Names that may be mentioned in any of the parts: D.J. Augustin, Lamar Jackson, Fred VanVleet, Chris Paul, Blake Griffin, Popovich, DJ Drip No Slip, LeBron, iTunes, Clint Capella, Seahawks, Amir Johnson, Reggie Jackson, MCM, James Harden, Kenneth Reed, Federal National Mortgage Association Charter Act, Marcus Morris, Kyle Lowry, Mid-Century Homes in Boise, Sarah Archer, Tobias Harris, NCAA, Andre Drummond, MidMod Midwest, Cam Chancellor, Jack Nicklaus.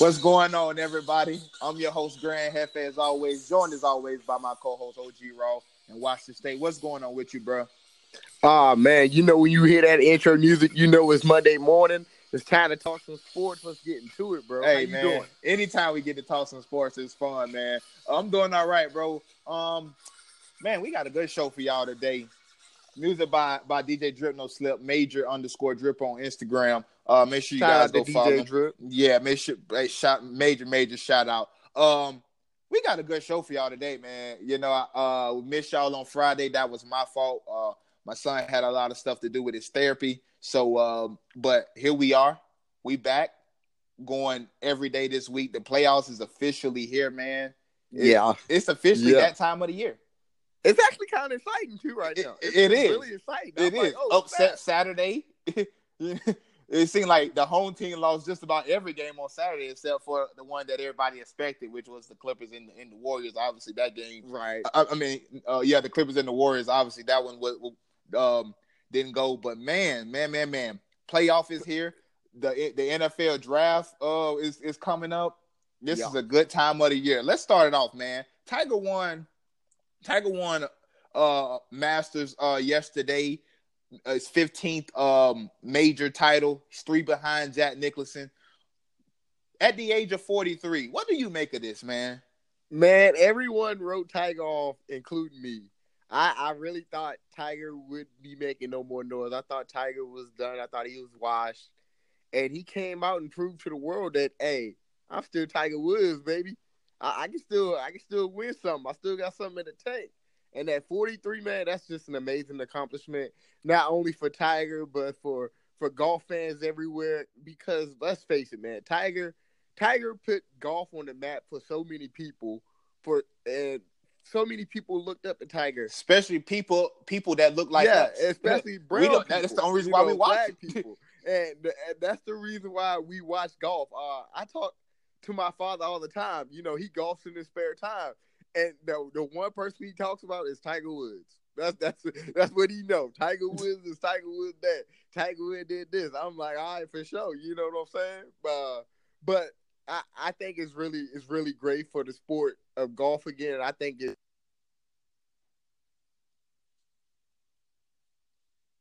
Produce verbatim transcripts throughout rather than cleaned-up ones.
What's going on, everybody? I'm your host, Grand Hefe, as always, joined as always by my co-host, O G Raw, and Washington State. What's going on with you, bro? Ah, oh, man, you know when you hear that intro music, you know it's Monday morning. It's time to talk some sports. Let's get into it, bro. Hey, how you man, doing? Anytime we get to talk some sports, it's fun, man. I'm doing all right, bro. Um, man, we got a good show for y'all today. Music by, by D J Drip No Slip, Major underscore Drip on Instagram. Uh, make sure you guys go follow Drip. Yeah, make sure hey, shout, major major shout out. Um, we got a good show for y'all today, man. You know, I uh, we missed y'all on Friday. That was my fault. Uh, my son had a lot of stuff to do with his therapy. So, um, but here we are. We back going every day this week. The playoffs is officially here, man. It, yeah, it's officially yeah. that time of the year. It's actually kind of exciting too, right now. It, it is really exciting. It I'm is like, oh, upset Saturday. It seemed like the home team lost just about every game on Saturday, except for the one that everybody expected, which was the Clippers and the, and the Warriors. Obviously, that game, right? I, I mean, uh, yeah, the Clippers and the Warriors. Obviously, that one was, um, didn't go. But man, man, man, man, playoff is here. The the N F L draft uh, is is coming up. This yeah. is a good time of the year. Let's start it off, man. Tiger won. Tiger won uh, Masters uh, yesterday. His fifteenth um, major title. He's three behind Jack Nicklaus. At the age of forty-three, what do you make of this, man? Man, everyone wrote Tiger off, including me. I, I really thought Tiger would be making no more noise. I thought Tiger was done. I thought he was washed. And he came out and proved to the world that, hey, I'm still Tiger Woods, baby. I, I can still I can still win something. I still got something in the tank. And at forty-three, man, that's just an amazing accomplishment, not only for Tiger, but for, for golf fans everywhere. Because let's face it, man, Tiger Tiger put golf on the map for so many people, for and so many people looked up to Tiger. Especially people people that look like yeah, us. Yeah, especially brown we don't, That's the only reason why we watch people. and, and that's the reason why we watch golf. Uh, I talk to my father all the time. You know, he golfs in his spare time. And the, the one person he talks about is Tiger Woods. That's that's that's what he knows. Tiger Woods is Tiger Woods that. Tiger Woods did this. I'm like, all right, for sure. You know what I'm saying? Uh, but I, I think it's really it's really great for the sport of golf again. I think it.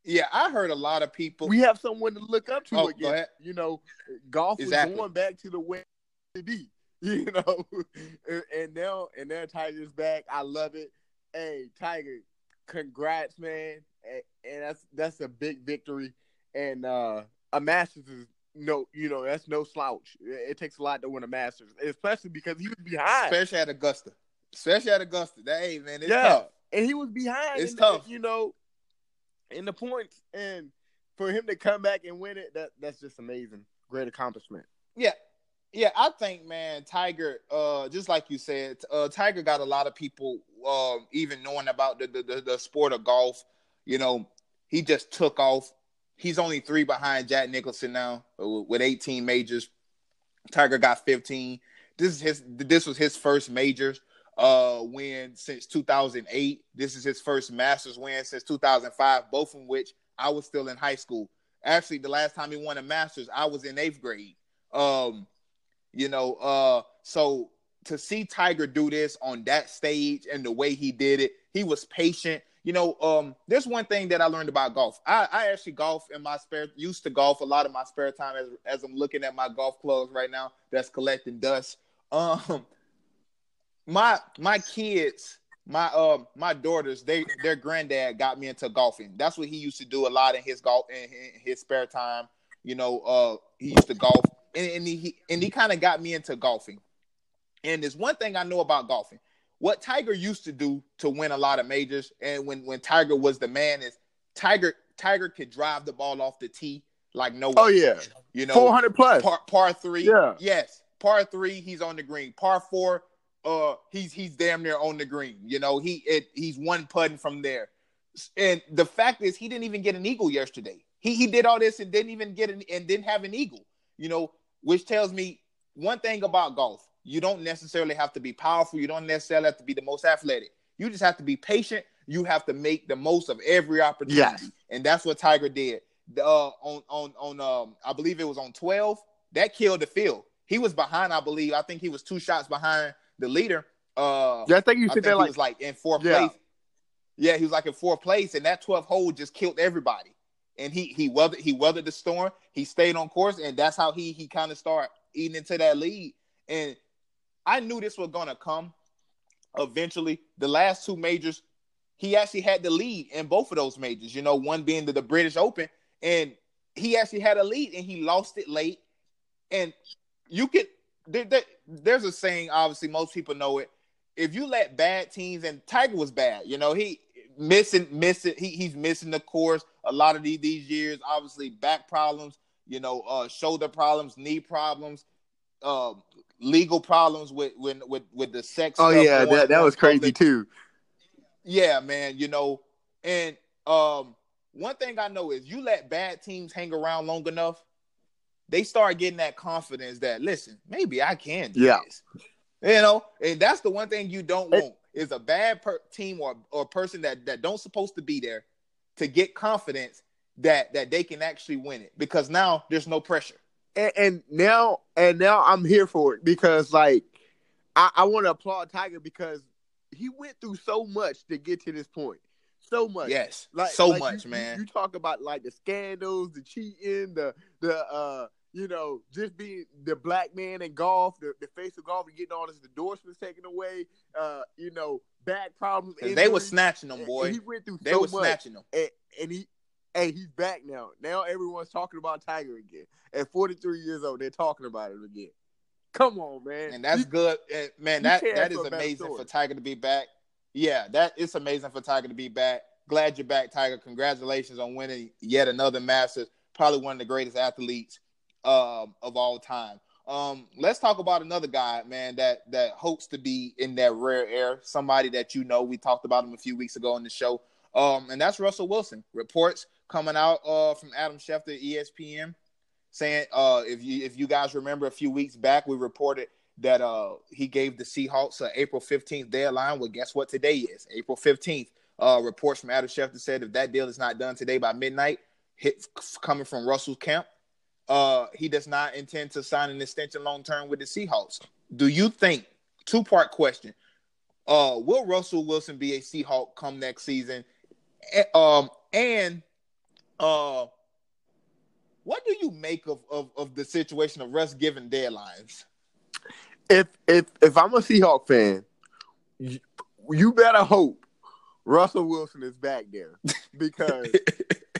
Yeah, I heard a lot of people. We have someone to look up to oh, again. You know, golf exactly. was going back to the way it be. You know, and now and now Tiger's back. I love it. Hey, Tiger, congrats, man! And, and that's that's a big victory. And uh, a Masters is no, you know, that's no slouch. It, it takes a lot to win a Masters, especially because he was behind, especially at Augusta, especially at Augusta. That hey, man, it's yeah, tough. And he was behind. It's tough, the, you know, in the points, and for him to come back and win it, that that's just amazing. Great accomplishment. Yeah. Yeah, I think, man, Tiger, uh, just like you said, uh, Tiger got a lot of people uh, even knowing about the, the the sport of golf. You know, he just took off. He's only three behind Jack Nicklaus now with eighteen majors. Tiger got fifteen. This is his. This was his first major uh, win since two thousand eight. This is his first Masters win since two thousand five, both of which I was still in high school. Actually, the last time he won a Masters, I was in eighth grade. Um You know, uh, so to see Tiger do this on that stage and the way he did it, he was patient. you know, um, there's one thing that I learned about golf. I, I actually golf in my spare, used to golf a lot of my spare time as as I'm looking at my golf clubs right now that's collecting dust. Um, my my kids, my um uh, my daughters, they their granddad got me into golfing. That's what he used to do a lot in his golf in his spare time. You know, uh, he used to golf, and, and he and he kind of got me into golfing. And there's one thing I know about golfing. What Tiger used to do to win a lot of majors, and when, when Tiger was the man, is Tiger Tiger could drive the ball off the tee like no one. Oh yeah, you know, four hundred plus par, par three. Yeah, yes, par three. He's on the green. Par four. Uh, he's he's damn near on the green. You know, he it, he's one putting from there. And the fact is, he didn't even get an eagle yesterday. He he did all this and didn't even get an and didn't have an eagle. You know, which tells me one thing about golf. You don't necessarily have to be powerful. You don't necessarily have to be the most athletic. You just have to be patient. You have to make the most of every opportunity. Yes. And that's what Tiger did. Uh, on on on um, I believe it was on twelve. That killed the field. He was behind, I believe. I think he was two shots behind the leader. Uh, yeah, I think you said that like, was like in fourth yeah. place. Yeah, he was like in fourth place, and that twelfth hole just killed everybody. And he he weathered he weathered the storm. He stayed on course, and that's how he he kind of started eating into that lead. And I knew this was going to come eventually. The last two majors, he actually had the lead in both of those majors, you know, one being the, the British Open. And he actually had a lead, and he lost it late. And you could there, there, there's a saying, obviously, most people know it. If you let bad teams, and Tiger was bad, you know, he missing, missing, he, he's missing the course a lot of these, these years, obviously back problems, you know, uh, shoulder problems, knee problems, um, legal problems with when with, with the sex. Oh stuff yeah, that that, that was crazy public. Too. Yeah, man, you know, and um, one thing I know is you let bad teams hang around long enough, they start getting that confidence that listen, maybe I can do yeah. this. You know, and that's the one thing you don't want is a bad per- team or or person that that don't supposed to be there to get confidence that that they can actually win it, because now there's no pressure. And, and now, and now I'm here for it, because like I, I want to applaud Tiger, because he went through so much to get to this point. So much, yes, like so like much, you, man. You, you talk about like the scandals, the cheating, the the uh, you know, just being the black man in golf, the, the face of golf, and getting all this endorsements taken away. Uh, you know, back problems. And they were snatching them, boy. And he went through. They so were much. snatching them, and, and he. Hey, he's back now. Now everyone's talking about Tiger again. At forty-three years old, they're talking about it again. Come on, man. And that's you, good. And man, that, that is amazing for Tiger to be back. Yeah, that it's amazing for Tiger to be back. Glad you're back, Tiger. Congratulations on winning yet another Masters. Probably one of the greatest athletes um, of all time. Um, let's talk about another guy, man, that, that hopes to be in that rare air. Somebody that you know. We talked about him a few weeks ago on the show. Um, and that's Russell Wilson. Reports coming out uh, from Adam Schefter, E S P N, saying uh, if you if you guys remember a few weeks back, we reported that uh, he gave the Seahawks an April fifteenth deadline. Well, guess what today is? April fifteenth. Uh, reports from Adam Schefter said if that deal is not done today by midnight, hit, coming from Russell's camp, uh, he does not intend to sign an extension long-term with the Seahawks. Do you think, two-part question, uh, will Russell Wilson be a Seahawk come next season? Um, and Uh, what do you make of, of, of the situation of Russ giving deadlines? If if if I'm a Seahawk fan, you, you better hope Russell Wilson is back there, because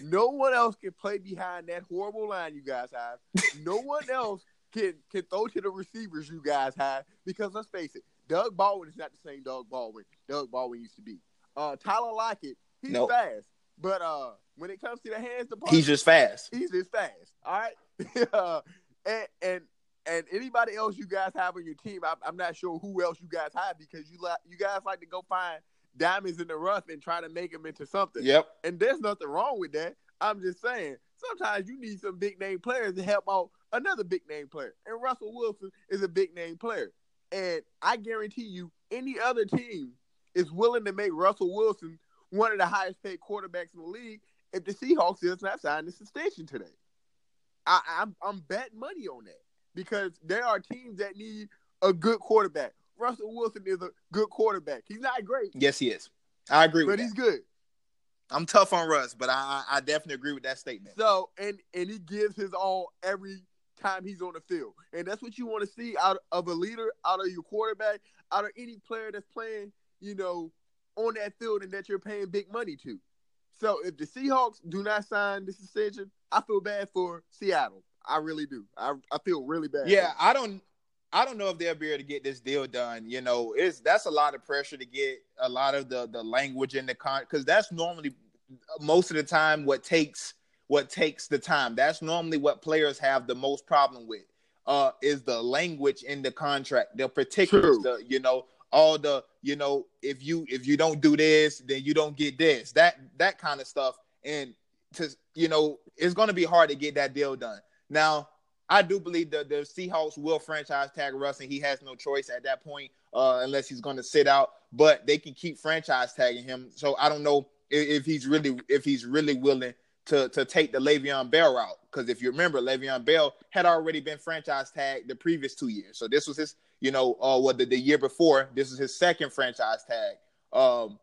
no one else can play behind that horrible line you guys have. No one else can can throw to the receivers you guys have, because let's face it, Doug Baldwin is not the same Doug Baldwin Doug Baldwin used to be. Uh, Tyler Lockett, he's nope. fast, but uh. When it comes to the hands department, he's just fast. He's just fast. All right, uh, and and and anybody else you guys have on your team, I'm, I'm not sure who else you guys have, because you like you guys like to go find diamonds in the rough and try to make them into something. Yep. And there's nothing wrong with that. I'm just saying sometimes you need some big name players to help out another big name player, and Russell Wilson is a big name player. And I guarantee you, any other team is willing to make Russell Wilson one of the highest paid quarterbacks in the league if the Seahawks does not sign this extension today. I, I'm, I'm betting money on that, because there are teams that need a good quarterback. Russell Wilson is a good quarterback. He's not great. Yes, he is. I agree with that. But he's good. I'm tough on Russ, but I, I definitely agree with that statement. So, and and he gives his all every time he's on the field. And that's what you want to see out of a leader, out of your quarterback, out of any player that's playing, you know, on that field and that you're paying big money to. So if the Seahawks do not sign this extension, I feel bad for Seattle. I really do. I I feel really bad. Yeah, I don't I don't know if they'll be able to get this deal done. You know, it's that's a lot of pressure to get a lot of the, the language in the con because that's normally most of the time what takes what takes the time. That's normally what players have the most problem with uh, is the language in the contract, the particulars, the, you know, all the, you know, if you if you don't do this, then you don't get this, that that kind of stuff. And to you know, it's going to be hard to get that deal done. Now, I do believe that the Seahawks will franchise tag Russ, and he has no choice at that point uh, unless he's going to sit out. But they can keep franchise tagging him. So I don't know if, if he's really if he's really willing to to take the Le'Veon Bell route, because if you remember, Le'Veon Bell had already been franchise tagged the previous two years. So this was his, you know, uh, what the, the year before. This is his second franchise tag. Um,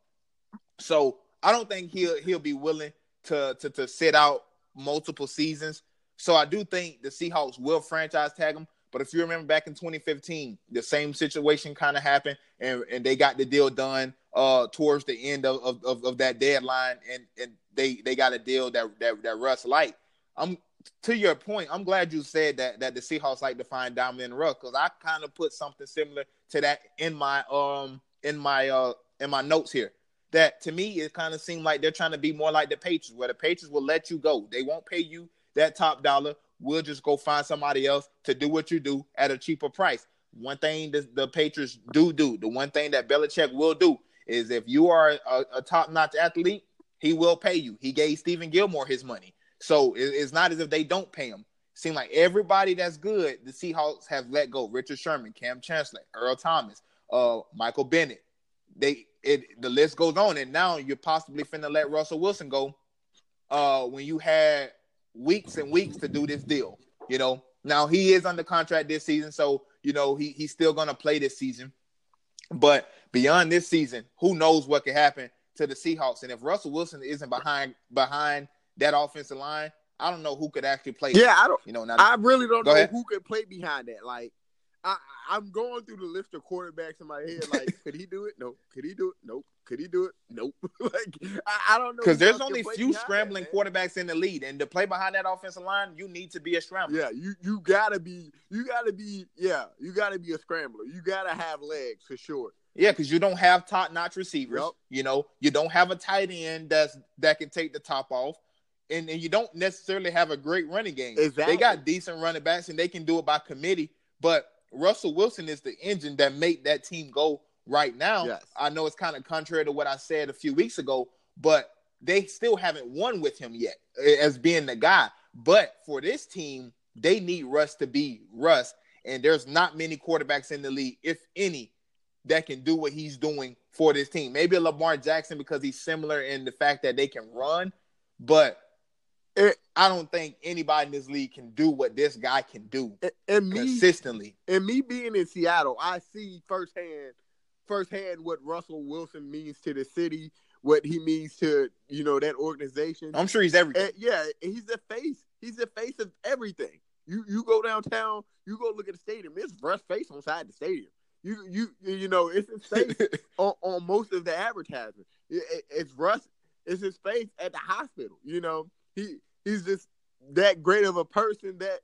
so I don't think he'll he'll be willing to to to sit out multiple seasons. So I do think the Seahawks will franchise tag him. But if you remember back in twenty fifteen, the same situation kind of happened, and, and they got the deal done uh, towards the end of, of, of that deadline, and, and they they got a deal that that, that Russ liked. I'm, to your point, I'm glad you said that that the Seahawks like to find Diamond and Russ, because I kind of put something similar to that in my um in my uh in my notes here. That to me it kind of seemed like they're trying to be more like the Patriots, where the Patriots will let you go. They won't pay you that top dollar. We'll just go find somebody else to do what you do at a cheaper price. One thing that the Patriots do do, the one thing that Belichick will do, is if you are a, a top-notch athlete, he will pay you. He gave Stephen Gilmore his money. So it, it's not as if they don't pay him. Seems like everybody that's good, the Seahawks have let go. Richard Sherman, Cam Chancellor, Earl Thomas, uh, Michael Bennett. They it, the list goes on, and now you're possibly finna let Russell Wilson go uh, when you had – weeks and weeks to do this deal, you know. Now he is under contract this season, so you know he he's still gonna play this season. But beyond this season, who knows what could happen to the Seahawks? And if Russell Wilson isn't behind behind that offensive line, I don't know who could actually play. Yeah, that. I don't. You know, now, I really don't know ahead. Who could play behind that. Like, I I'm going through the list of quarterbacks in my head. Like, could he do it? No. Could he do it? Nope. Could he do it? Nope. like I, I don't know. Because there's only few scrambling that, quarterbacks in the league, and to play behind that offensive line, you need to be a scrambler. Yeah, you, you gotta be. You gotta be. Yeah, you gotta be a scrambler. You gotta have legs for sure. Yeah, because you don't have top notch receivers. Yep. You know, you don't have a tight end that's that can take the top off, and, and you don't necessarily have a great running game. Exactly. They got decent running backs, and they can do it by committee. But Russell Wilson is the engine that make that team go. Right now, yes. I know it's kind of contrary to what I said a few weeks ago, but they still haven't won with him yet as being the guy. But for this team, they need Russ to be Russ, and there's not many quarterbacks in the league, if any, that can do what he's doing for this team. Maybe Lamar Jackson because he's similar in the fact that they can run, but it, I don't think anybody in this league can do what this guy can do and, and consistently. Me, and me being in Seattle, I see firsthand firsthand what Russell Wilson means to the city, what he means to, you know, that organization. I'm sure he's everything. And yeah, he's the face. He's the face of everything. You you go downtown, you go look at the stadium, it's Russ face on side of the stadium. You you you know, it's his face on, on most of the advertising. It, it's Russ, it's his face at the hospital. You know, he he's just that great of a person that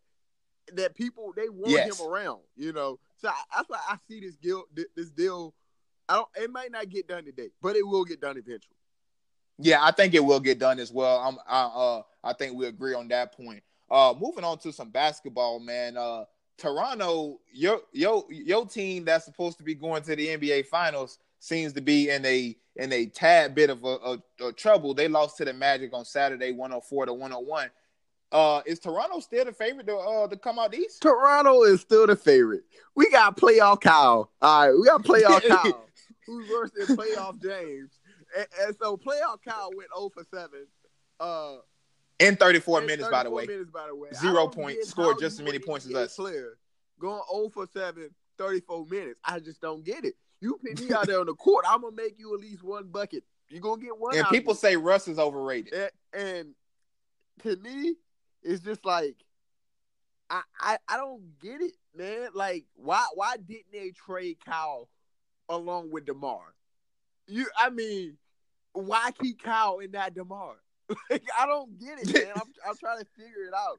that people, they want yes. him around, you know. So I, that's why I see this deal, this deal I don't, it might not get done today, but it will get done eventually. Yeah, I think it will get done as well. I'm, I, uh, I think we agree on that point. Uh, moving on to some basketball, man. Uh, Toronto, your your your team that's supposed to be going to the N B A Finals seems to be in a in a tad bit of a, a, a trouble. They lost to the Magic on Saturday, one oh four to one oh one. Uh, is Toronto still the favorite to uh to come out East? Toronto is still the favorite. We got playoff Kyle. All right, we got playoff Kyle. Who's worse than playoff James? And, and so playoff Kyle went zero for seven. Uh, in thirty-four, in minutes, thirty-four by the way. minutes, by the way. Zero points. Scored just as many points as us. Player. Going zero for seven, thirty-four minutes. I just don't get it. You put me out there on the court, I'm going to make you at least one bucket You're going to get one. And out people say Russ is overrated. And, and to me, it's just like, I, I, I don't get it, man. Like, why why didn't they trade Kyle along with DeMar? You, I mean, why keep Kyle and not DeMar? Like, I don't get it, man. I'm, I'm trying to figure it out.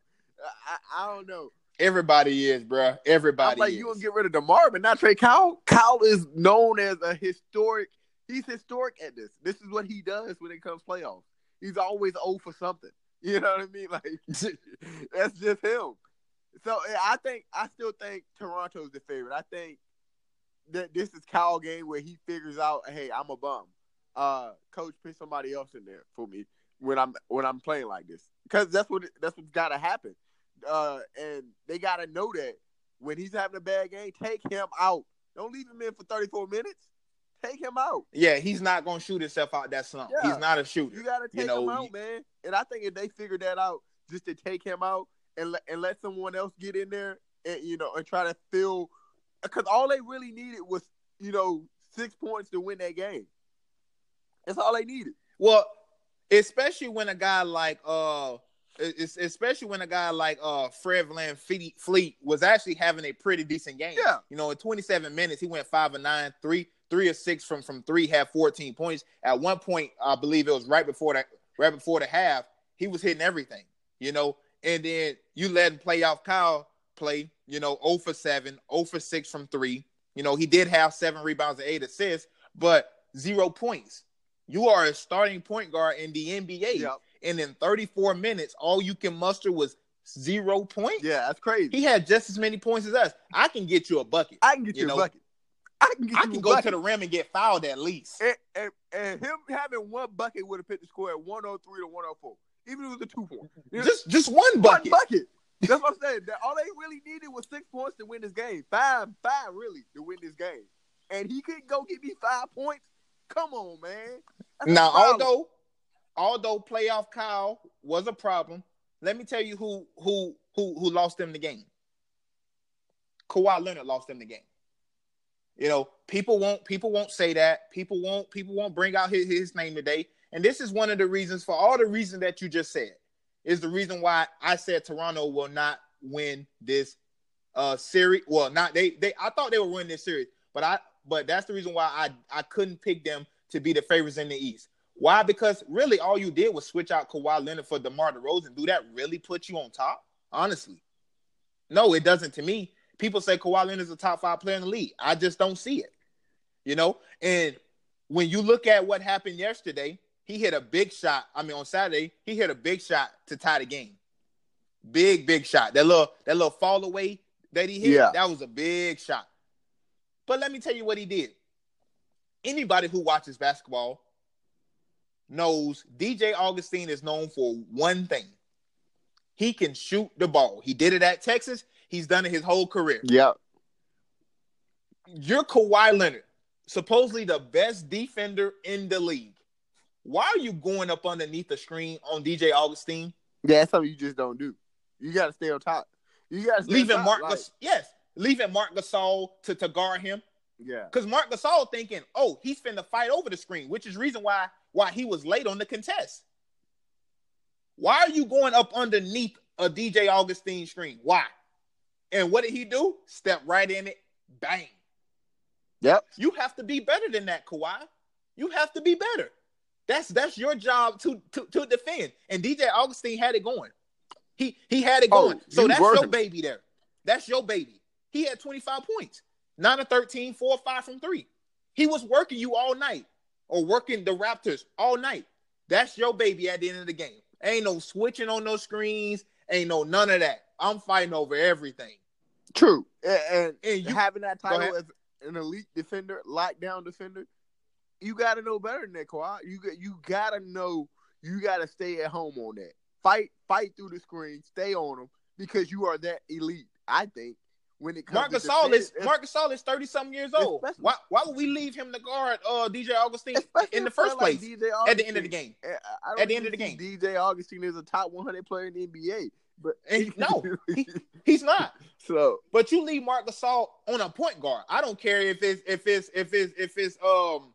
I, I don't know. Everybody is, bro. Everybody I'm like, is. You going to get rid of DeMar, but not trade Kyle? Kyle is known as a historic. He's historic at this. This is what he does when it comes playoffs. He's always old for something. You know what I mean? Like, that's just him. So I think I still think Toronto's the favorite. I think that this is Kyle's game where he figures out, hey, I'm a bum. Uh, coach, put somebody else in there for me when I'm when I'm playing like this, because that's what that's what's got to happen. Uh, and they got to know that when he's having a bad game, take him out. Don't leave him in for thirty-four minutes. Take him out. Yeah, he's not gonna shoot himself out that slump. Yeah. He's not a shooter. You gotta take you know, him out, he... man. And I think if they figure that out, just to take him out. And let, and let someone else get in there and, you know, and try to fill – because all they really needed was, you know, six points to win that game. That's all they needed. Well, especially when a guy like uh, – especially when a guy like uh, Fred VanVleet was actually having a pretty decent game. Yeah. You know, in twenty-seven minutes, he went five of nine, three, three of six from, from three, had fourteen points. At one point, I believe it was right before that, right before the half, he was hitting everything, you know. And then you let him play off Kyle play, you know, zero for seven, zero for six from three. You know, he did have seven rebounds and eight assists, but zero points. You are a starting point guard in the N B A. Yep. And in thirty-four minutes, all you can muster was zero points. Yeah, that's crazy. He had just as many points as us. I can get you a bucket. I can get you, you know? a bucket. I can, get I you can a go bucket. to the rim and get fouled at least. And, and, and him having one bucket would have put the score at one oh three to one oh four. Even if it was a two-point. Just just one bucket. One bucket. That's what I'm saying. All they really needed was six points to win this game. Five, five, really, to win this game. And he couldn't go get me five points? Come on, man. That's now, although although playoff Kyle was a problem, let me tell you who who who who lost them the game. Kawhi Leonard lost them the game. You know, people won't people won't say that. People won't people won't bring out his, his name today. And this is one of the reasons, for all the reasons that you just said, is the reason why I said Toronto will not win this uh, series. Well, not they. They I thought they would win this series, but I but that's the reason why I, I couldn't pick them to be the favorites in the East. Why? Because really, all you did was switch out Kawhi Leonard for DeMar DeRozan. Do that really put you on top? Honestly, no, it doesn't to me. People say Kawhi Leonard is a top five player in the league. I just don't see it. You know, and when you look at what happened yesterday. He hit a big shot. I mean, on Saturday, he hit a big shot to tie the game. Big, big shot. That little that little fall away that he hit, yeah. That was a big shot. But let me tell you what he did. Anybody who watches basketball knows D J. Augustin is known for one thing. He can shoot the ball. He did it at Texas. He's done it his whole career. Yeah. You're Kawhi Leonard, supposedly the best defender in the league. Why are you going up underneath the screen on D J. Augustin? Yeah, that's something you just don't do. You got to stay on top. You got to leaving top, Marc like... Gasol, yes, leaving Marc Gasol to, to guard him. Yeah, because Marc Gasol thinking, oh, he's finna fight over the screen, which is reason why why he was late on the contest. Why are you going up underneath a D J. Augustin screen? Why? And what did he do? Step right in it, bang. Yep. You have to be better than that, Kawhi. You have to be better. That's that's your job to, to to defend. And D J. Augustin had it going. He he had it going. Oh, so that's your baby there. That's your baby. He had twenty-five points. nine of thirteen, four of five from three. He was working you all night or working the Raptors all night. That's your baby at the end of the game. Ain't no switching on no screens. Ain't no none of that. I'm fighting over everything. True. And, and, and you, having that title as an elite defender, lockdown defender, you got to know better than that, Kawhi. You got you got to know. You got to stay at home on that. Fight fight through the screen. Stay on them because you are that elite, I think, when it comes Marc to Gasol is Marc Gasol is thirty-something years old. Why, why would we leave him to guard uh, D J. Augustin in the first place like at the end of the game? I don't at the end of the game. D J. Augustin is a top one hundred player in the N B A. But he, no, he, he's not. So, but you leave Marc Gasol on a point guard. I don't care if it's if it's if it's if it's um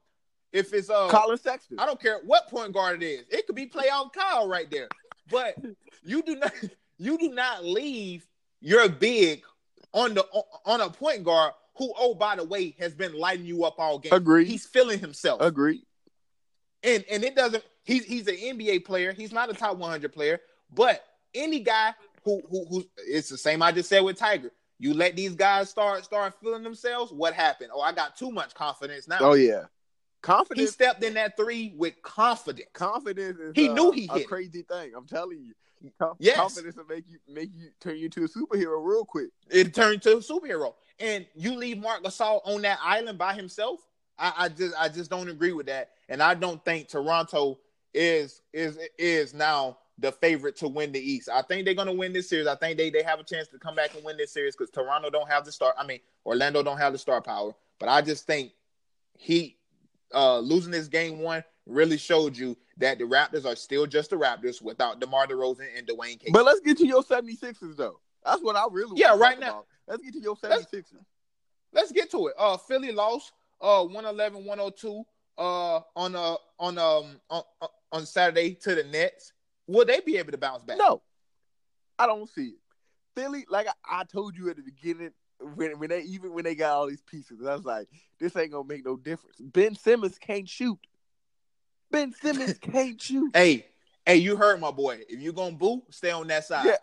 If it's uh, Colin Sexton. I don't care what point guard it is. It could be playoff Kyle right there. But you do not you do not leave your big on the on a point guard who, oh, by the way, has been lighting you up all game. Agreed. He's feeling himself. Agreed. And and it doesn't he's he's an N B A player. He's not a top one hundred player, but any guy who who who it's the same I just said with Tiger. You let these guys start start feeling themselves, what happened? Oh, I got too much confidence now. Oh yeah. Confidence. He stepped in that three with confidence. Confidence is he uh, knew he hit a crazy thing. I'm telling you. Com- yes. Confidence will make you make you turn you into a superhero real quick. It turned to a superhero. And you leave Marc Gasol on that island by himself. I, I just I just don't agree with that. And I don't think Toronto is is is now the favorite to win the East. I think they're going to win this series. I think they, they have a chance to come back and win this series because Toronto don't have the star. I mean, Orlando don't have the star power. But I just think he uh, losing this game one really showed you that the Raptors are still just the Raptors without DeMar DeRozan and Dwayne Casey. But let's get to your 76ers, though. That's what I really want yeah, to right now. About. Let's get to your 76ers. Let's, let's get to it. Uh, Philly lost uh, one eleven one oh two uh, on, uh, on, um, on, on Saturday to the Nets. Will they be able to bounce back? No. I don't see it. Philly, like I, I told you at the beginning, when when they even when they got all these pieces, I was like, this ain't going to make no difference. Ben Simmons can't shoot. Ben Simmons can't shoot. Hey, hey, you heard my boy. If you're going to boo, stay on that side. Yeah,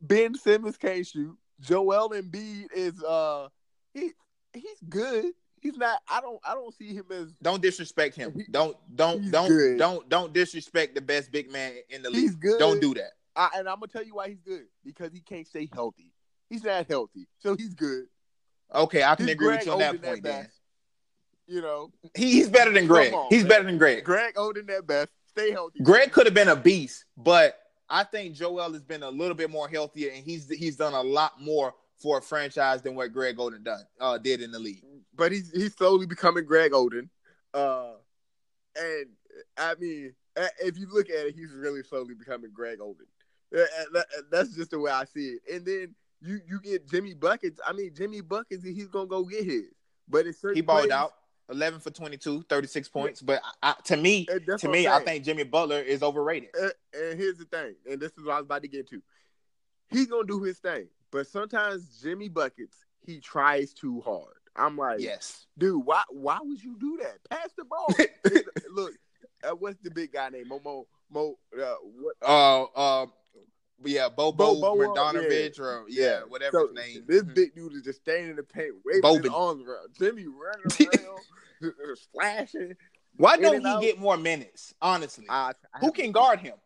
Ben Simmons can't shoot. Joel Embiid is uh he he's good. He's not. I don't. I don't see him as. Don't disrespect him. He, don't. Don't. Don't. Good. Don't. Don't disrespect the best big man in the league. He's good. Don't do that. I, and I'm gonna tell you why he's good. Because he can't stay healthy. He's not healthy, so he's good. Okay, I can he's agree Greg with you on that point, Dan. You know, he, he's better than Greg. On, he's man. better than Greg. Greg Oden at best. Stay healthy. Greg could have been a beast, but I think Joel has been a little bit more healthier, and he's he's done a lot more for a franchise than what Greg Oden done uh, did in the league. But he's he's slowly becoming Greg Oden, uh, and I mean, if you look at it, he's really slowly becoming Greg Oden. That's just the way I see it. And then you, you get Jimmy buckets. I mean, Jimmy buckets. He's gonna go get his. But it's he balled plays, out eleven for twenty-two, thirty-six points. But I, I, to me, to me, I think Jimmy Butler is overrated. And, and here's the thing, and this is what I was about to get to. He's gonna do his thing, but sometimes Jimmy buckets. He tries too hard. I'm like, yes, dude. Why? Why would you do that? Pass the ball. Look, uh, what's the big guy named Mo? Mo? Mo uh, what? Uh, uh, yeah, Bobo Marjanovic yeah. or yeah, yeah. whatever so, his name. This big dude is just standing in the paint, waving his arms around. Jimmy running around, flashing. Why don't he out? get more minutes? Honestly, I, I who can no guard clue. him?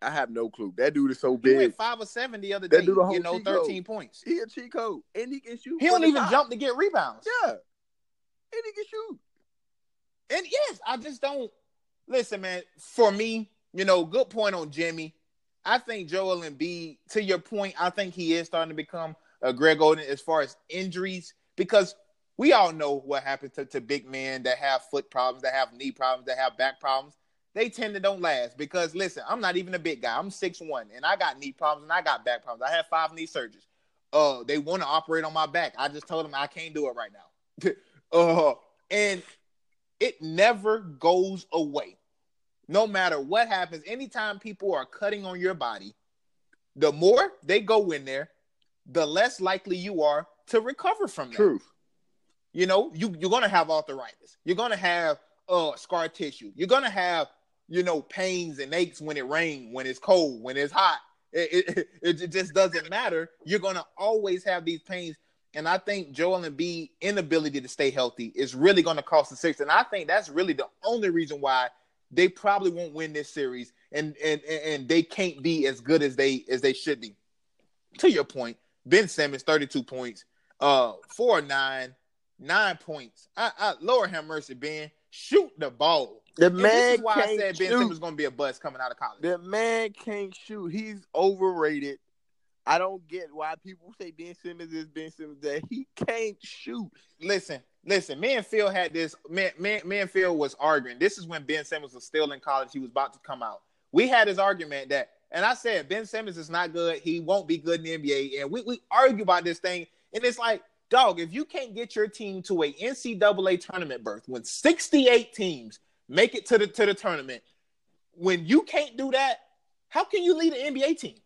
I have no clue. That dude is so big. He went five or seven the other day. That dude, you know, thirteen points. He a cheat code, and he can shoot. He don't even jump to get rebounds. Yeah, and he can shoot. And yes, I just don't listen, man. For me, you know, good point on Jimmy. I think Joel Embiid. To your point, I think he is starting to become a Greg Oden as far as injuries, because we all know what happens to, to big men that have foot problems, that have knee problems, that have back problems. They tend to don't last because, listen, I'm not even a big guy. I'm six one, and I got knee problems, and I got back problems. I had five knee surgeries. Uh, they want to operate on my back. I just told them I can't do it right now. uh, and it never goes away. No matter what happens, anytime people are cutting on your body, the more they go in there, the less likely you are to recover from that. True. You know, you, you're going to have arthritis. You're going to have uh, scar tissue. You're going to have you know, pains and aches when it rains, when it's cold, when it's hot. It, it, it just doesn't matter. You're going to always have these pains. And I think Joel Embiid's inability to stay healthy is really going to cost the Sixers. And I think that's really the only reason why they probably won't win this series and, and, and they can't be as good as they as they should be. To your point, Ben Simmons, thirty-two points, uh, four nine, nine points. I, I Lord have mercy, Ben. Shoot the ball. The man this is why can't I said Ben Simmons was going to be a bust coming out of college. The man can't shoot. He's overrated. I don't get why people say Ben Simmons is Ben Simmons. That he can't shoot. Listen, listen. Me and Phil had this. Me, me, me and Phil was arguing. This is when Ben Simmons was still in college. He was about to come out. We had this argument that, and I said Ben Simmons is not good. He won't be good in the N B A. And we we argue about this thing. And it's like, Dog, if you can't get your team to a N C double A tournament berth, when sixty-eight teams make it to the to the tournament, when you can't do that, how can you lead an N B A team?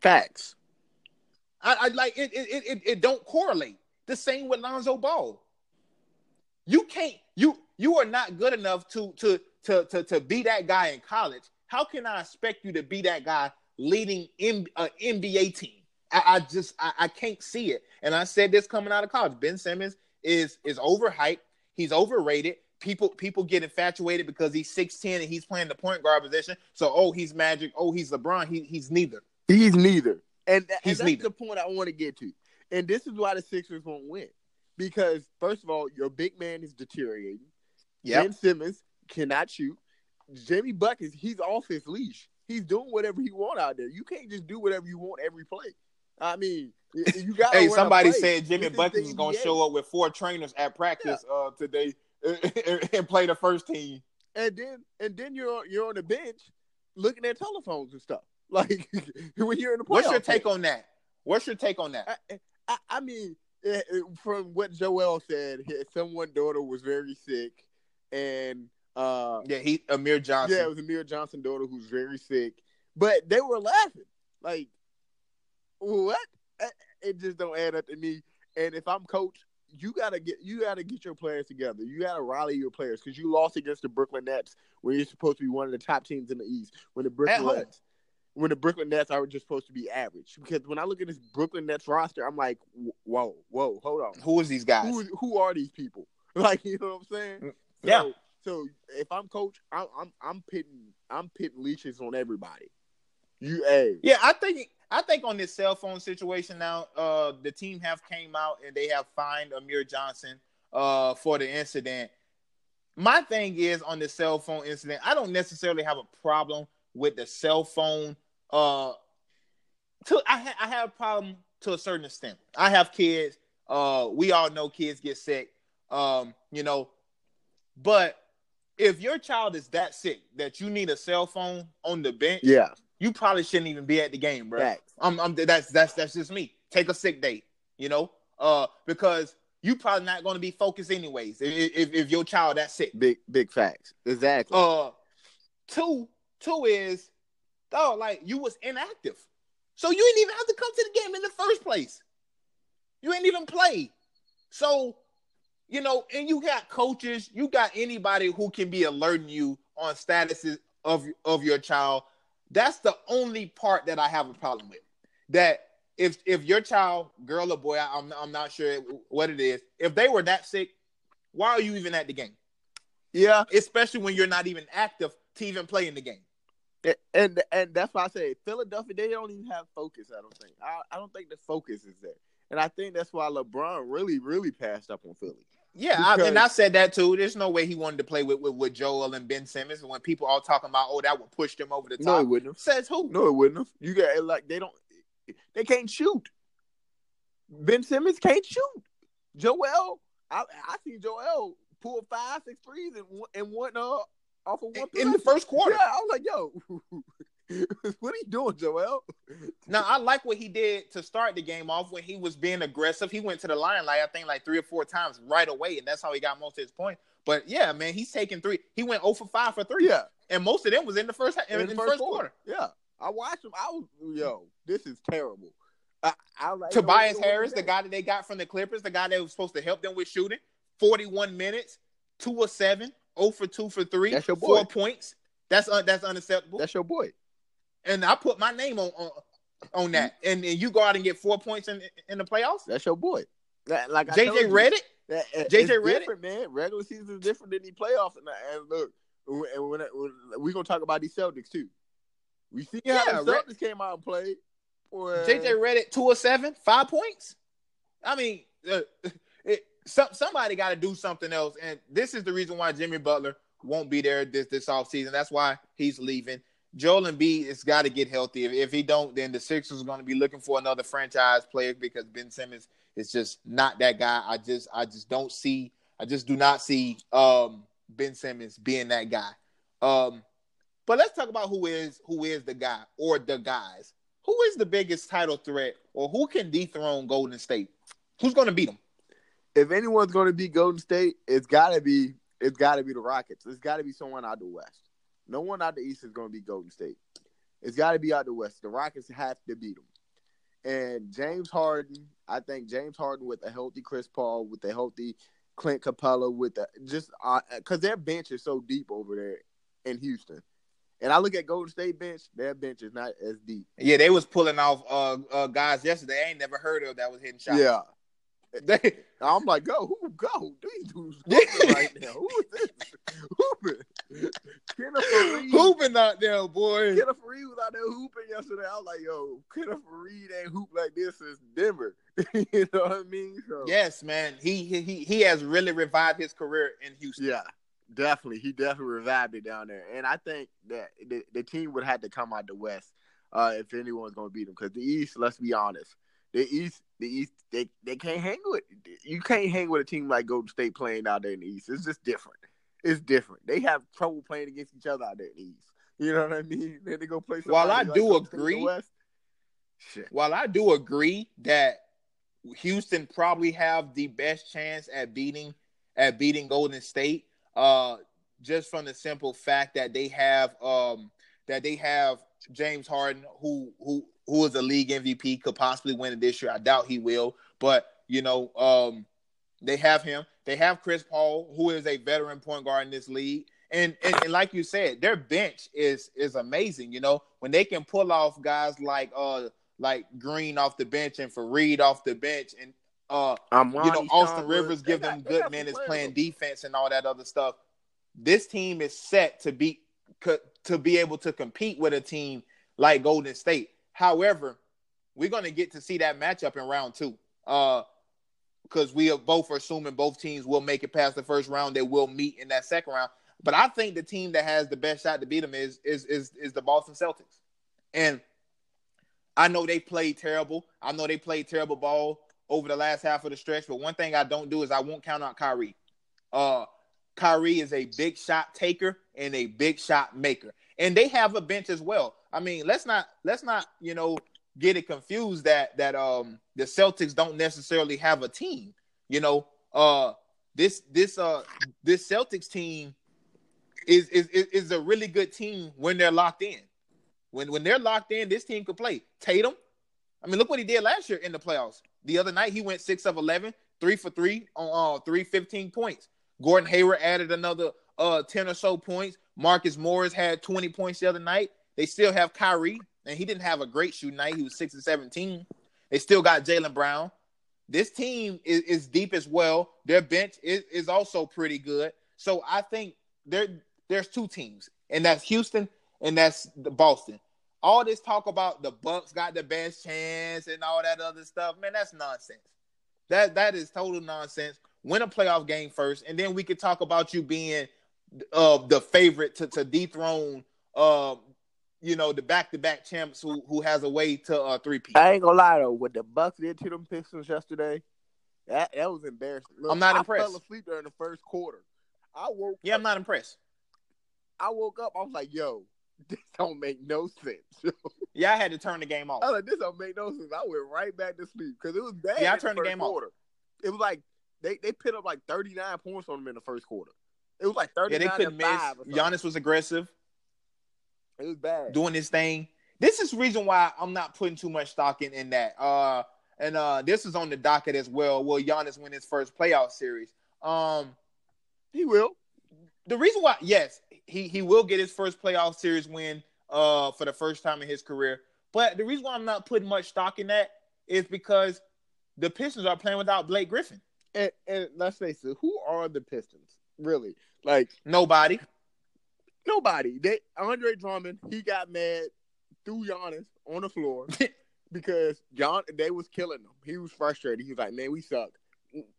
Facts. I, I like it. It it it don't correlate. The same with Lonzo Ball. You can't. You you are not good enough to to to to to be that guy in college. How can I expect you to be that guy leading an N B A team? I, I just I, I can't see it. And I said this coming out of college. Ben Simmons is is overhyped. He's overrated. People people get infatuated because he's six ten and he's playing the point guard position. So oh, he's Magic. Oh, he's LeBron. He he's neither. He's neither. And, th- he's and that's neither. The point I want to get to. And this is why the Sixers won't win. Because first of all, your big man is deteriorating. Yep. Ben Simmons cannot shoot. Jimmy Butler, he's off his leash. He's doing whatever he wants out there. You can't just do whatever you want every play. I mean, you got. Hey, somebody said Jimmy Butler is going to show up with four trainers at practice yeah. uh, today and play the first team. And then, and then you're you're on the bench looking at telephones and stuff. Like when you're in the playoffs. What's your take on that? What's your take on that? I, I, I mean, from what Joel said, someone's daughter was very sick, and uh, yeah, he Amir Johnson. Yeah, it was Amir Johnson's daughter who's very sick, but they were laughing like. What? It just don't add up to me. And if I'm coach, you gotta get you gotta get your players together. You gotta rally your players because you lost against the Brooklyn Nets, where you're supposed to be one of the top teams in the East. When the Brooklyn Nets, when the Brooklyn Nets are just supposed to be average. Because when I look at this Brooklyn Nets roster, I'm like, whoa, whoa, hold on. Who is these guys? Who, who are these people? Like, you know what I'm saying? Yeah. So, so if I'm coach, I'm I'm I'm pitting I'm pitting leeches on everybody. You a yeah, I think. I think on this cell phone situation now, uh, the team have came out and they have fined Amir Johnson uh, for the incident. My thing is on the cell phone incident, I don't necessarily have a problem with the cell phone. Uh, to, I, ha- I have a problem to a certain extent. I have kids. Uh, we all know kids get sick, um, you know. But if your child is that sick that you need a cell phone on the bench, yeah. You probably shouldn't even be at the game, bro. Facts. I'm, I'm, that's that's that's just me. Take a sick day, you know, uh, because you probably not going to be focused anyways if, if if your child that's sick. Big big facts, exactly. Uh, two two is, dog, like you was inactive, so you didn't even have to come to the game in the first place. You ain't even play, so you know. And you got coaches, you got anybody who can be alerting you on statuses of of your child. That's the only part that I have a problem with. That if if your child, girl or boy, I'm I'm not sure what it is. If they were that sick, why are you even at the game? Yeah, especially when you're not even active to even play in the game. And and, and that's why I say Philadelphia, they don't even have focus. I don't think. I, I don't think the focus is there, and I think that's why LeBron really really passed up on Philly. Yeah, because, I, and I said that too. There's no way he wanted to play with, with, with Joel and Ben Simmons. And when people all talking about, oh, that would push them over the top. No, it wouldn't have. Says who? No, it wouldn't have. You got like they don't, they can't shoot. Ben Simmons can't shoot. Joel, I I seen Joel pull five, six threes and and one uh, off of one in, in the first quarter. Yeah, I was like, yo, what are you doing, Joel? Now I like what he did to start the game off when he was being aggressive. He went to the line like I think like three or four times right away, and that's how he got most of his points. But yeah, man, he's taking three. He went oh for five for three. Yeah, and most of them was in the first in, in the first, first quarter. quarter. Yeah, I watched him. I was yo, this is terrible. I, I like Tobias Harris, the guy that they got from the Clippers, the guy that was supposed to help them with shooting, forty-one minutes, two or seven, oh for two for three. That's your boy. Four points. That's un, that's unacceptable. That's your boy. And I put my name on on, on that, and, and you go out and get four points in in the playoffs. That's your boy. Like, like J J Reddick, J J Reddick, man. Regular season is different than the playoffs, and, and look, and when, when, we're gonna talk about these Celtics too. We see how yeah, the Celtics Red- came out and played. Or... J J Reddick, two or seven, five points. I mean, uh, it, some somebody got to do something else, and this is the reason why Jimmy Butler won't be there this this offseason. That's why he's leaving. Joel Embiid has got to get healthy. If, if he don't, then the Sixers are going to be looking for another franchise player because Ben Simmons is just not that guy. I just, I just don't see. I just do not see um, Ben Simmons being that guy. Um, but let's talk about who is who is the guy or the guys. Who is the biggest title threat, or who can dethrone Golden State? Who's going to beat them? if anyone's going to beat Golden State, it's got to be it's got to be the Rockets. It's got to be someone out the West. No one out the East is going to beat Golden State. It's got to be out the West. The Rockets have to beat them. And James Harden, I think James Harden with a healthy Chris Paul, with a healthy Clint Capella, with a, just because uh, their bench is so deep over there in Houston. And I look at Golden State bench, their bench is not as deep. Yeah, they was pulling off uh, uh, guys yesterday I ain't never heard of that was hitting shots. Yeah. They, I'm like, go, who, go, these dudes hooping right now. Who is this? Hooping. Kenneth Reed. Hooping out there, boy. Kenneth Reed was out there hooping yesterday. I was like, yo, Kenneth Reed ain't hooped like this since Denver. You know what I mean? So, yes, man. He, he he has really revived his career in Houston. Yeah, definitely. He definitely revived it down there. And I think that the, the team would have to come out the West uh, if anyone's going to beat them. Because the East, let's be honest, the East, the East, they, they can't hang with you. Can't hang with a team like Golden State playing out there in the East. It's just different. It's different. They have trouble playing against each other out there in the East. You know what I mean? Then they go play. While I like do Golden agree, West, shit. While I do agree that Houston probably have the best chance at beating at beating Golden State, uh, just from the simple fact that they have um that they have James Harden, who who. who is a league M V P, could possibly win it this year. I doubt he will, but, you know, um, they have him. They have Chris Paul, who is a veteran point guard in this league. And, and and like you said, their bench is is amazing, you know. When they can pull off guys like uh like Green off the bench and Fareed off the bench and, uh I'm you know, Austin Rivers give them good minutes playing defense and all that other stuff, this team is set to be, to be able to compete with a team like Golden State. However, we're going to get to see that matchup in round two because uh, we are both assuming both teams will make it past the first round. They will meet in that second round. But I think the team that has the best shot to beat them is is is, is the Boston Celtics. And I know they played terrible. I know they played terrible ball over the last half of the stretch. But one thing I don't do is I won't count out Kyrie. Uh, Kyrie is a big shot taker and a big shot maker. And they have a bench as well. I mean, let's not let's not, you know, get it confused that that um the Celtics don't necessarily have a team. You know, uh this this uh this Celtics team is is is a really good team when they're locked in. When when they're locked in, this team could play. Tatum, I mean, look what he did last year in the playoffs. The other night he went six of eleven, three for three on uh three fifteen points. Gordon Hayward added another uh ten or so points. Marcus Morris had twenty points the other night. They still have Kyrie, and he didn't have a great shooting night. He was six and seventeen. They still got Jaylen Brown. This team is, is deep as well. Their bench is, is also pretty good. So I think there there's two teams, and that's Houston and that's the Boston. All this talk about the Bucks got the best chance and all that other stuff, man, that's nonsense. That that is total nonsense. Win a playoff game first, and then we could talk about you being uh, the favorite to, to dethrone uh, – you know, the back-to-back champs who who has a way to uh, three-peat. I ain't gonna lie, though. What the Bucks did to them Pistons yesterday, that, that was embarrassing. Look, I'm not I impressed. I fell asleep during the first quarter. I woke Yeah, up, I'm not impressed. I woke up, I was like, yo, this don't make no sense. Yeah, I had to turn the game off. I was like, this don't make no sense. I went right back to sleep because it was bad. Yeah, I turned the, the game quarter. off. It was like, they, they put up like thirty-nine points on them in the first quarter. It was like thirty-nine. Yeah, they couldn't miss. Giannis was aggressive. It was bad. Doing this thing. This is the reason why I'm not putting too much stock in, in that. Uh, and uh, this is on the docket as well. Will Giannis win his first playoff series? Um, he will. The reason why, yes, he, he will get his first playoff series win uh, for the first time in his career. But the reason why I'm not putting much stock in that is because the Pistons are playing without Blake Griffin. And, and let's face it, who are the Pistons, really? Like nobody. Nobody. They Andre Drummond, he got mad, threw Giannis on the floor because John they was killing him. He was frustrated. He was like, man, we suck.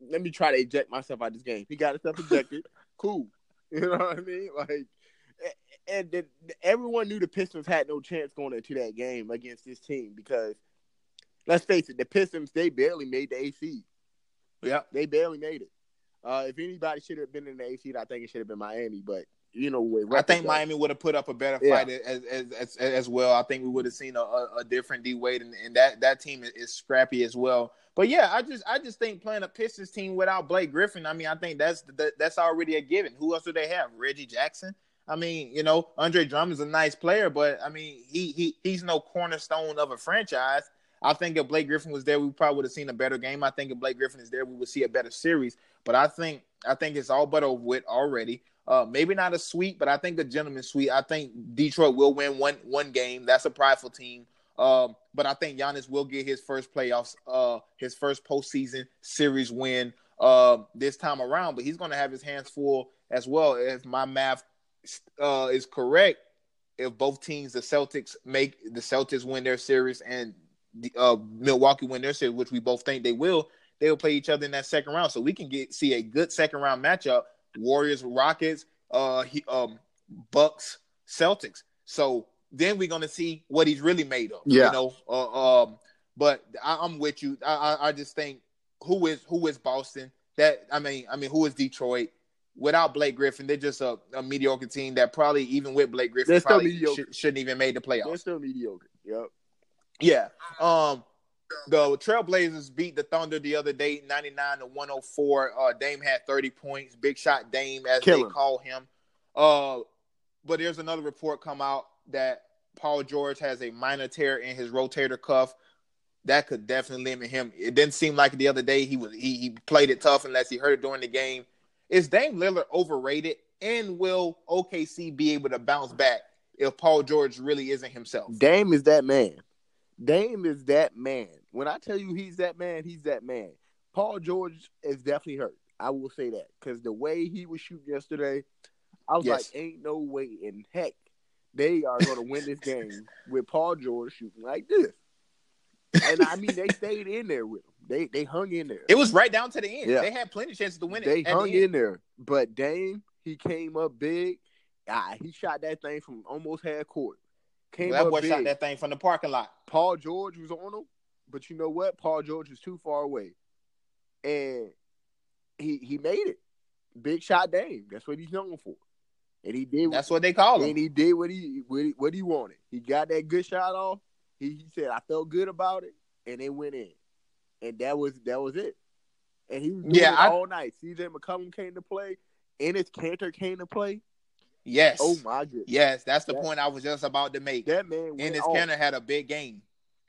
Let me try to eject myself out of this game. He got himself ejected. Cool. You know what I mean? Like, and the, everyone knew the Pistons had no chance going into that game against this team because, let's face it, the Pistons, they barely made the eighth seed. Yeah. They barely made it. Uh, if anybody should have been in the eighth seed, I think it should have been Miami, but you know, with I think Miami would have put up a better fight yeah. as, as as as well. I think we would have seen a, a different D Wade, and, and that that team is scrappy as well. But yeah, I just I just think playing a Pistons team without Blake Griffin, I mean, I think that's that, that's already a given. Who else do they have? Reggie Jackson. I mean, you know, Andre Drummond's a nice player, but I mean, he he he's no cornerstone of a franchise. I think if Blake Griffin was there, we probably would have seen a better game. I think if Blake Griffin is there, we would see a better series. But I think I think it's all but over with already. Uh, maybe not a sweep, but I think a gentleman's sweep. I think Detroit will win one one game. That's a prideful team. Um, but I think Giannis will get his first playoffs, uh, his first postseason series win uh, this time around. But he's going to have his hands full as well. If my math uh, is correct, if both teams, the Celtics make the Celtics win their series and The, uh, Milwaukee win their series, which we both think they will, they will play each other in that second round. So we can get see a good second round matchup: Warriors, Rockets, uh, he, um, Bucks, Celtics. So then we're gonna see what he's really made of. Yeah. You know. Uh, um, but I, I'm with you. I, I I just think who is who is Boston? That I mean, I mean, who is Detroit? Without Blake Griffin, they're just a, a mediocre team that probably even with Blake Griffin probably sh- shouldn't even made the playoffs. They're still mediocre. Yep. Yeah, um, the Trailblazers beat the Thunder the other day, ninety-nine to one oh four. Uh, Dame had thirty points. Big shot Dame, as Kill they him. call him. Uh, but there's another report come out that Paul George has a minor tear in his rotator cuff. That could definitely limit him. It didn't seem like the other day he was he, he played it tough unless he hurt it during the game. Is Dame Lillard overrated, and will O K C be able to bounce back if Paul George really isn't himself? Dame is that man. Dame is that man. When I tell you he's that man, he's that man. Paul George is definitely hurt. I will say that. Because the way he was shooting yesterday, I was yes. like, ain't no way in heck they are going to win this game with Paul George shooting like this. And, I mean, they stayed in there with him. They they hung in there. It was right down to the end. Yeah. They had plenty of chances to win it. They hung the in there. But Dame, he came up big. Ah, he shot that thing from almost half court. Came well, that boy big. Shot that thing from the parking lot. Paul George was on him, but you know what? Paul George was too far away, and he he made it. Big shot Dame. That's what he's known for, and he did. That's what they call him. And he did what he what he, what he wanted. He got that good shot off. He, he said, "I felt good about it," and it went in, and that was that was it. And he was doing yeah, it I... all night. C J McCollum came to play. Ennis Cantor came to play. Yes. Oh, my goodness. Yes, that's the that, point I was just about to make. That man Ennis Cantor had a big game.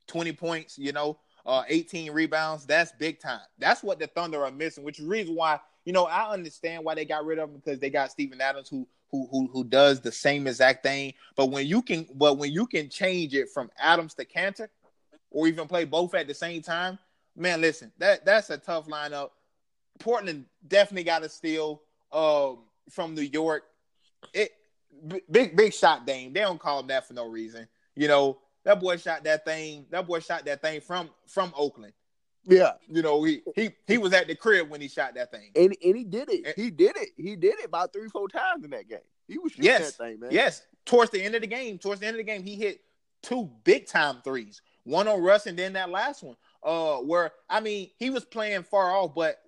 twenty points, you know, uh, eighteen rebounds. That's big time. That's what the Thunder are missing, which is the reason why, you know, I understand why they got rid of him because they got Steven Adams who who who who does the same exact thing. But when you can but when you can change it from Adams to Cantor or even play both at the same time, man, listen, that that's a tough lineup. Portland definitely got a steal um, from New York. It big big shot Dame. They don't call him that for no reason. You know, that boy shot that thing. That boy shot that thing from from Oakland. Yeah. You know, he he, he was at the crib when he shot that thing. And and he did it. And, he did it. He did it about three, four times in that game. He was shooting yes, that thing, man. Yes. Towards the end of the game. Towards the end of the game, he hit two big time threes. One on Russ and then that last one. Uh where I mean he was playing far off, but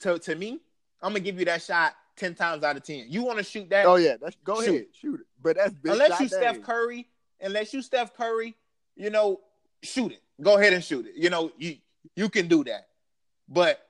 to to me, I'm gonna give you that shot. ten times out of ten. You want to shoot that? Oh, yeah. That's, go shoot. ahead. Shoot it. But that's big Unless you Steph is. Curry, unless you Steph Curry, you know, shoot it. Go ahead and shoot it. You know, you, you can do that. But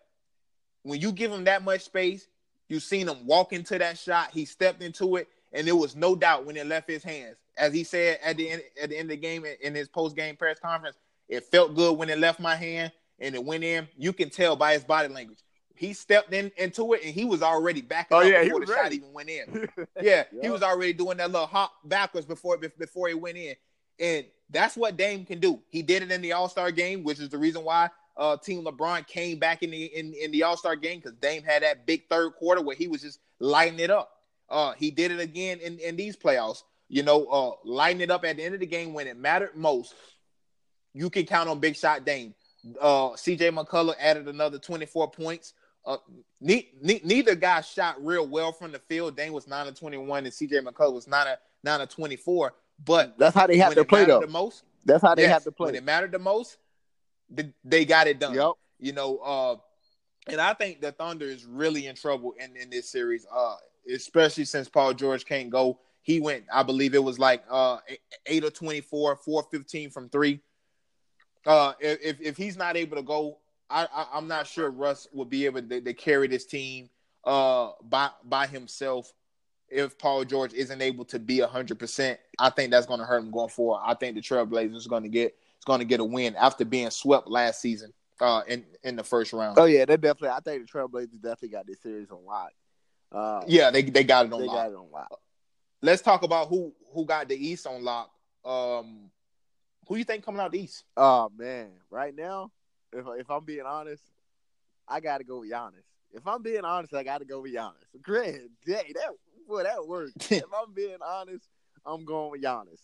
when you give him that much space, you've seen him walk into that shot. He stepped into it, and there was no doubt when it left his hands. As he said at the end, at the end of the game in his post-game press conference, it felt good when it left my hand, and it went in. You can tell by his body language. He stepped in into it, and he was already backing oh, up yeah, before the ready. shot even went in. Yeah, yeah, he was already doing that little hop backwards before before he went in. And that's what Dame can do. He did it in the All-Star game, which is the reason why uh, Team LeBron came back in the in, in the All-Star game because Dame had that big third quarter where he was just lighting it up. Uh, he did it again in, in these playoffs. You know, uh, lighting it up at the end of the game when it mattered most. You can count on big shot Dame. Uh, C J McCollum added another twenty-four points. Uh, ne- ne- neither guy shot real well from the field. Dame was nine of twenty-one, and C J McCollum was nine of nine of twenty-four. But that's how they have to play though. The most, that's how they yes, have to play. When it mattered the most, th- they got it done. Yep. You know, uh, and I think the Thunder is really in trouble in, in this series. Uh, especially since Paul George can't go. He went, I believe it was like uh, eight or twenty-four, four fifteen from three. Uh, if if he's not able to go, I, I, I'm not sure Russ will be able to, to carry this team uh, by by himself. If Paul George isn't able to be one hundred percent, I think that's going to hurt him going forward. I think the Trailblazers is going to get it's going to get a win after being swept last season uh, in in the first round. Oh yeah, they definitely. I think the Trailblazers definitely got this series on lock. Uh, yeah, they they got it on they lock. Got it on lock. Let's talk about who who got the East on lock. Um, who you think coming out the East? Oh man, right now, if if I'm being honest, I got to go with Giannis. If I'm being honest, I got to go with Giannis. Great day that. Well, that worked. If I'm being honest, I'm going with Giannis.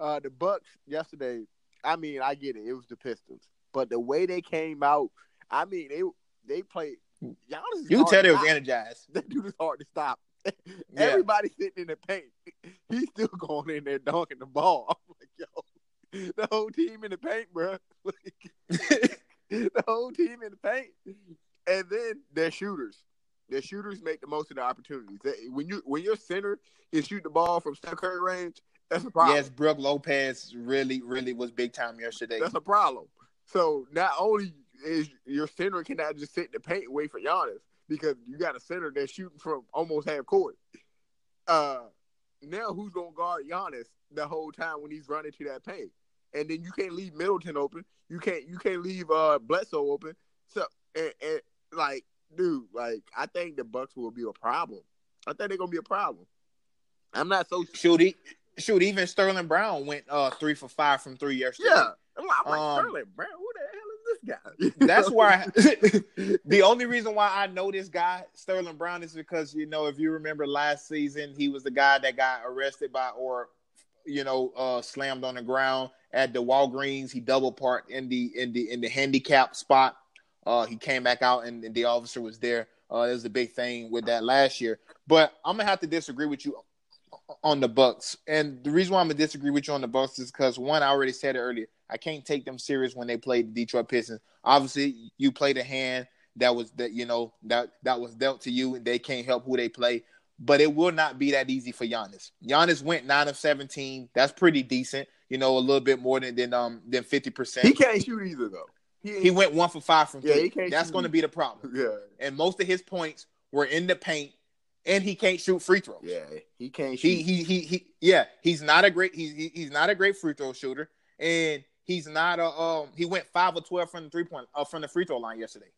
Uh, the Bucks yesterday, I mean, I get it. It was the Pistons. But the way they came out, I mean, they they played. Giannis is you tell they was energized. That dude is hard to stop. Yeah. Everybody sitting in the paint. He's still going in there dunking the ball. I'm like, yo, the whole team in the paint, bro. Like, the whole team in the paint. And then they're shooters. The shooters make the most of the opportunities. When you when your center can shoot the ball from Steph Curry range, that's a problem. Yes, Brooke Lopez really, really was big time yesterday. That's a problem. So not only is your center cannot just sit in the paint and wait for Giannis because you got a center that's shooting from almost half court. Uh, now who's gonna guard Giannis the whole time when he's running to that paint? And then you can't leave Middleton open. You can't you can't leave uh, Bledsoe open. So and, and like. Dude, like I think the Bucks will be a problem. I think they're gonna be a problem. I'm not so shoot. He, shoot, even Sterling Brown went uh three for five from three yesterday. Yeah, I'm like, I'm like um, Sterling Brown. Who the hell is this guy? That's why. I, the only reason why I know this guy, Sterling Brown, is because you know if you remember last season, he was the guy that got arrested by or you know uh slammed on the ground at the Walgreens. He double parked in the in the in the handicap spot. Uh, he came back out, and, and the officer was there. Uh, it was a big thing with that last year. But I'm going to have to disagree with you on the Bucks. And the reason why I'm going to disagree with you on the Bucks is because, one, I already said it earlier, I can't take them serious when they play the Detroit Pistons. Obviously, you played a hand that was that you know that, that was dealt to you, and they can't help who they play. But it will not be that easy for Giannis. Giannis went nine of seventeen. That's pretty decent, you know, a little bit more than than um than fifty percent. He can't shoot either, though. He, he went one for five from three. Yeah, that's going to be the problem. Yeah, and most of his points were in the paint, and he can't shoot free throws. Yeah, he can't. He shoot. He he he. Yeah, he's not a great. He's he's not a great free throw shooter, and he's not a. Um, he went five or twelve from the three point uh, from the free throw line yesterday.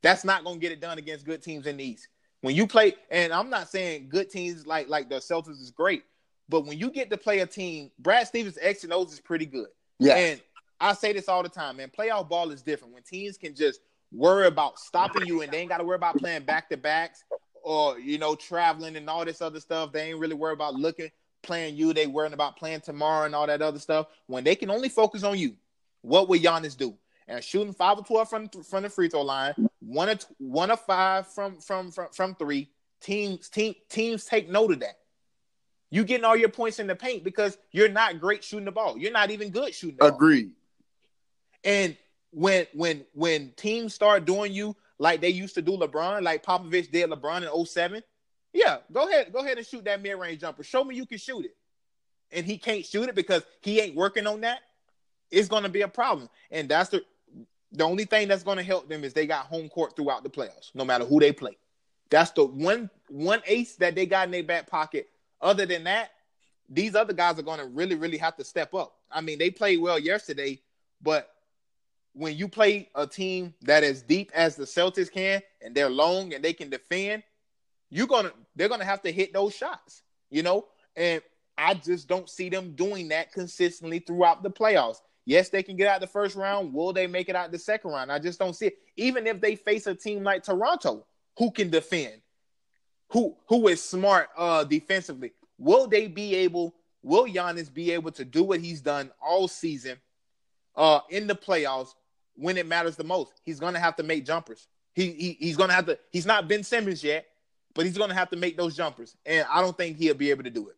That's not going to get it done against good teams in the East. When you play, and I'm not saying good teams like like the Celtics is great, but when you get to play a team, Brad Stevens' X and O's is pretty good. Yeah. And I say this all the time, man. Playoff ball is different. When teams can just worry about stopping you and they ain't got to worry about playing back-to-backs or, you know, traveling and all this other stuff. They ain't really worried about looking, playing you. They worrying about playing tomorrow and all that other stuff. When they can only focus on you, what would Giannis do? And shooting five or twelve from, from the free throw line, one or, one or five from, from, from, from three, teams, team, teams take note of that. You're getting all your points in the paint because you're not great shooting the ball. You're not even good shooting the ball. Agreed. And when when when teams start doing you like they used to do LeBron, like Popovich did LeBron in oh seven, yeah, go ahead, go ahead and shoot that mid-range jumper. Show me you can shoot it. And he can't shoot it because he ain't working on that. It's going to be a problem. And that's the the only thing that's going to help them is they got home court throughout the playoffs, no matter who they play. That's the one one ace that they got in their back pocket. Other than that, these other guys are going to really, really have to step up. I mean, they played well yesterday, but when you play a team that is deep as the Celtics can, and they're long and they can defend, you're gonna they're gonna have to hit those shots, you know. And I just don't see them doing that consistently throughout the playoffs. Yes, they can get out the first round. Will they make it out the second round? I just don't see it. Even if they face a team like Toronto, who can defend, who who is smart uh, defensively, will they be able? Will Giannis be able to do what he's done all season uh, in the playoffs? When it matters the most, he's going to have to make jumpers. He, he He's going to have to – he's not Ben Simmons yet, but he's going to have to make those jumpers, and I don't think he'll be able to do it.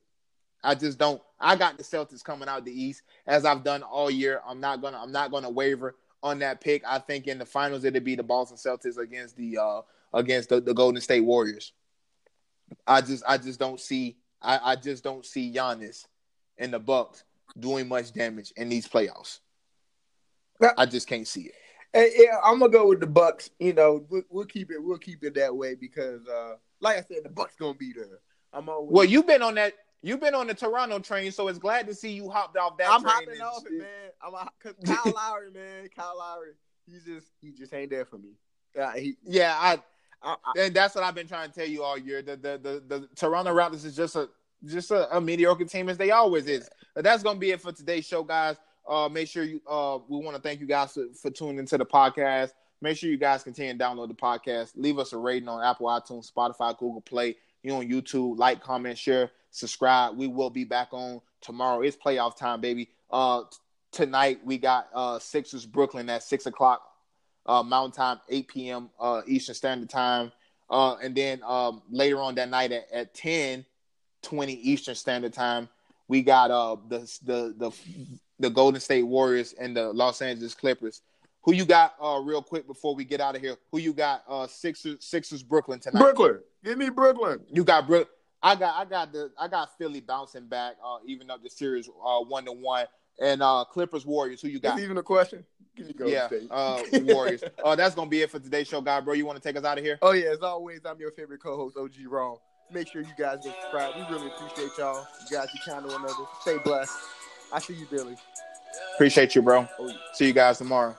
I just don't. I got the Celtics coming out the East, as I've done all year. I'm not going to I'm not going to waver on that pick. I think in the finals it'll be the Boston Celtics against the uh, against the, the Golden State Warriors. I just I just don't see I, I just don't see Giannis and the Bucks doing much damage in these playoffs. I just can't see it. Yeah, I'm gonna go with the Bucks. You know, we'll, we'll keep it. We'll keep it that way because, uh, like I said, the Bucks gonna be there. I'm always... Well, you've been on that. You've been on the Toronto train, so it's glad to see you hopped off that. I'm train hopping and... off it, man. I'm a, cause Kyle Lowry, man. Kyle Lowry. He just he just ain't there for me. Uh, he, yeah, I, I, I. And that's what I've been trying to tell you all year. The the the, the Toronto Raptors is just a just a, a mediocre team as they always is. But that's gonna be it for today's show, guys. Uh, make sure you. Uh, we want to thank you guys for, for tuning into the podcast. Make sure you guys continue to download the podcast. Leave us a rating on Apple, iTunes, Spotify, Google Play. You on YouTube. Like, comment, share, subscribe. We will be back on tomorrow. It's playoff time, baby. Uh, t- tonight we got uh Sixers Brooklyn at six o'clock uh, Mountain Time, eight p m. Uh, Eastern Standard Time. Uh, and then um, later on that night at, at ten twenty Eastern Standard Time, we got uh the the the. the Golden State Warriors and the Los Angeles Clippers. Who you got, uh, real quick before we get out of here? Who you got, uh, Sixers, Sixers, Brooklyn tonight? Brooklyn, give me Brooklyn. You got Brook. I got, I got the, I got Philly bouncing back, uh, even up the series, uh, one to one. And uh, Clippers, Warriors. Who you got? That's even a question. Give me Golden yeah, State. uh, Warriors. Uh, that's gonna be it for today's show, guy, bro. You want to take us out of here? Oh yeah, as always, I'm your favorite co-host, O G Raw. Make sure you guys get subscribed. We really appreciate y'all. You guys, you kind to one another. Stay blessed. I see you, Billy. Appreciate you, bro. Oh, yeah. See you guys tomorrow.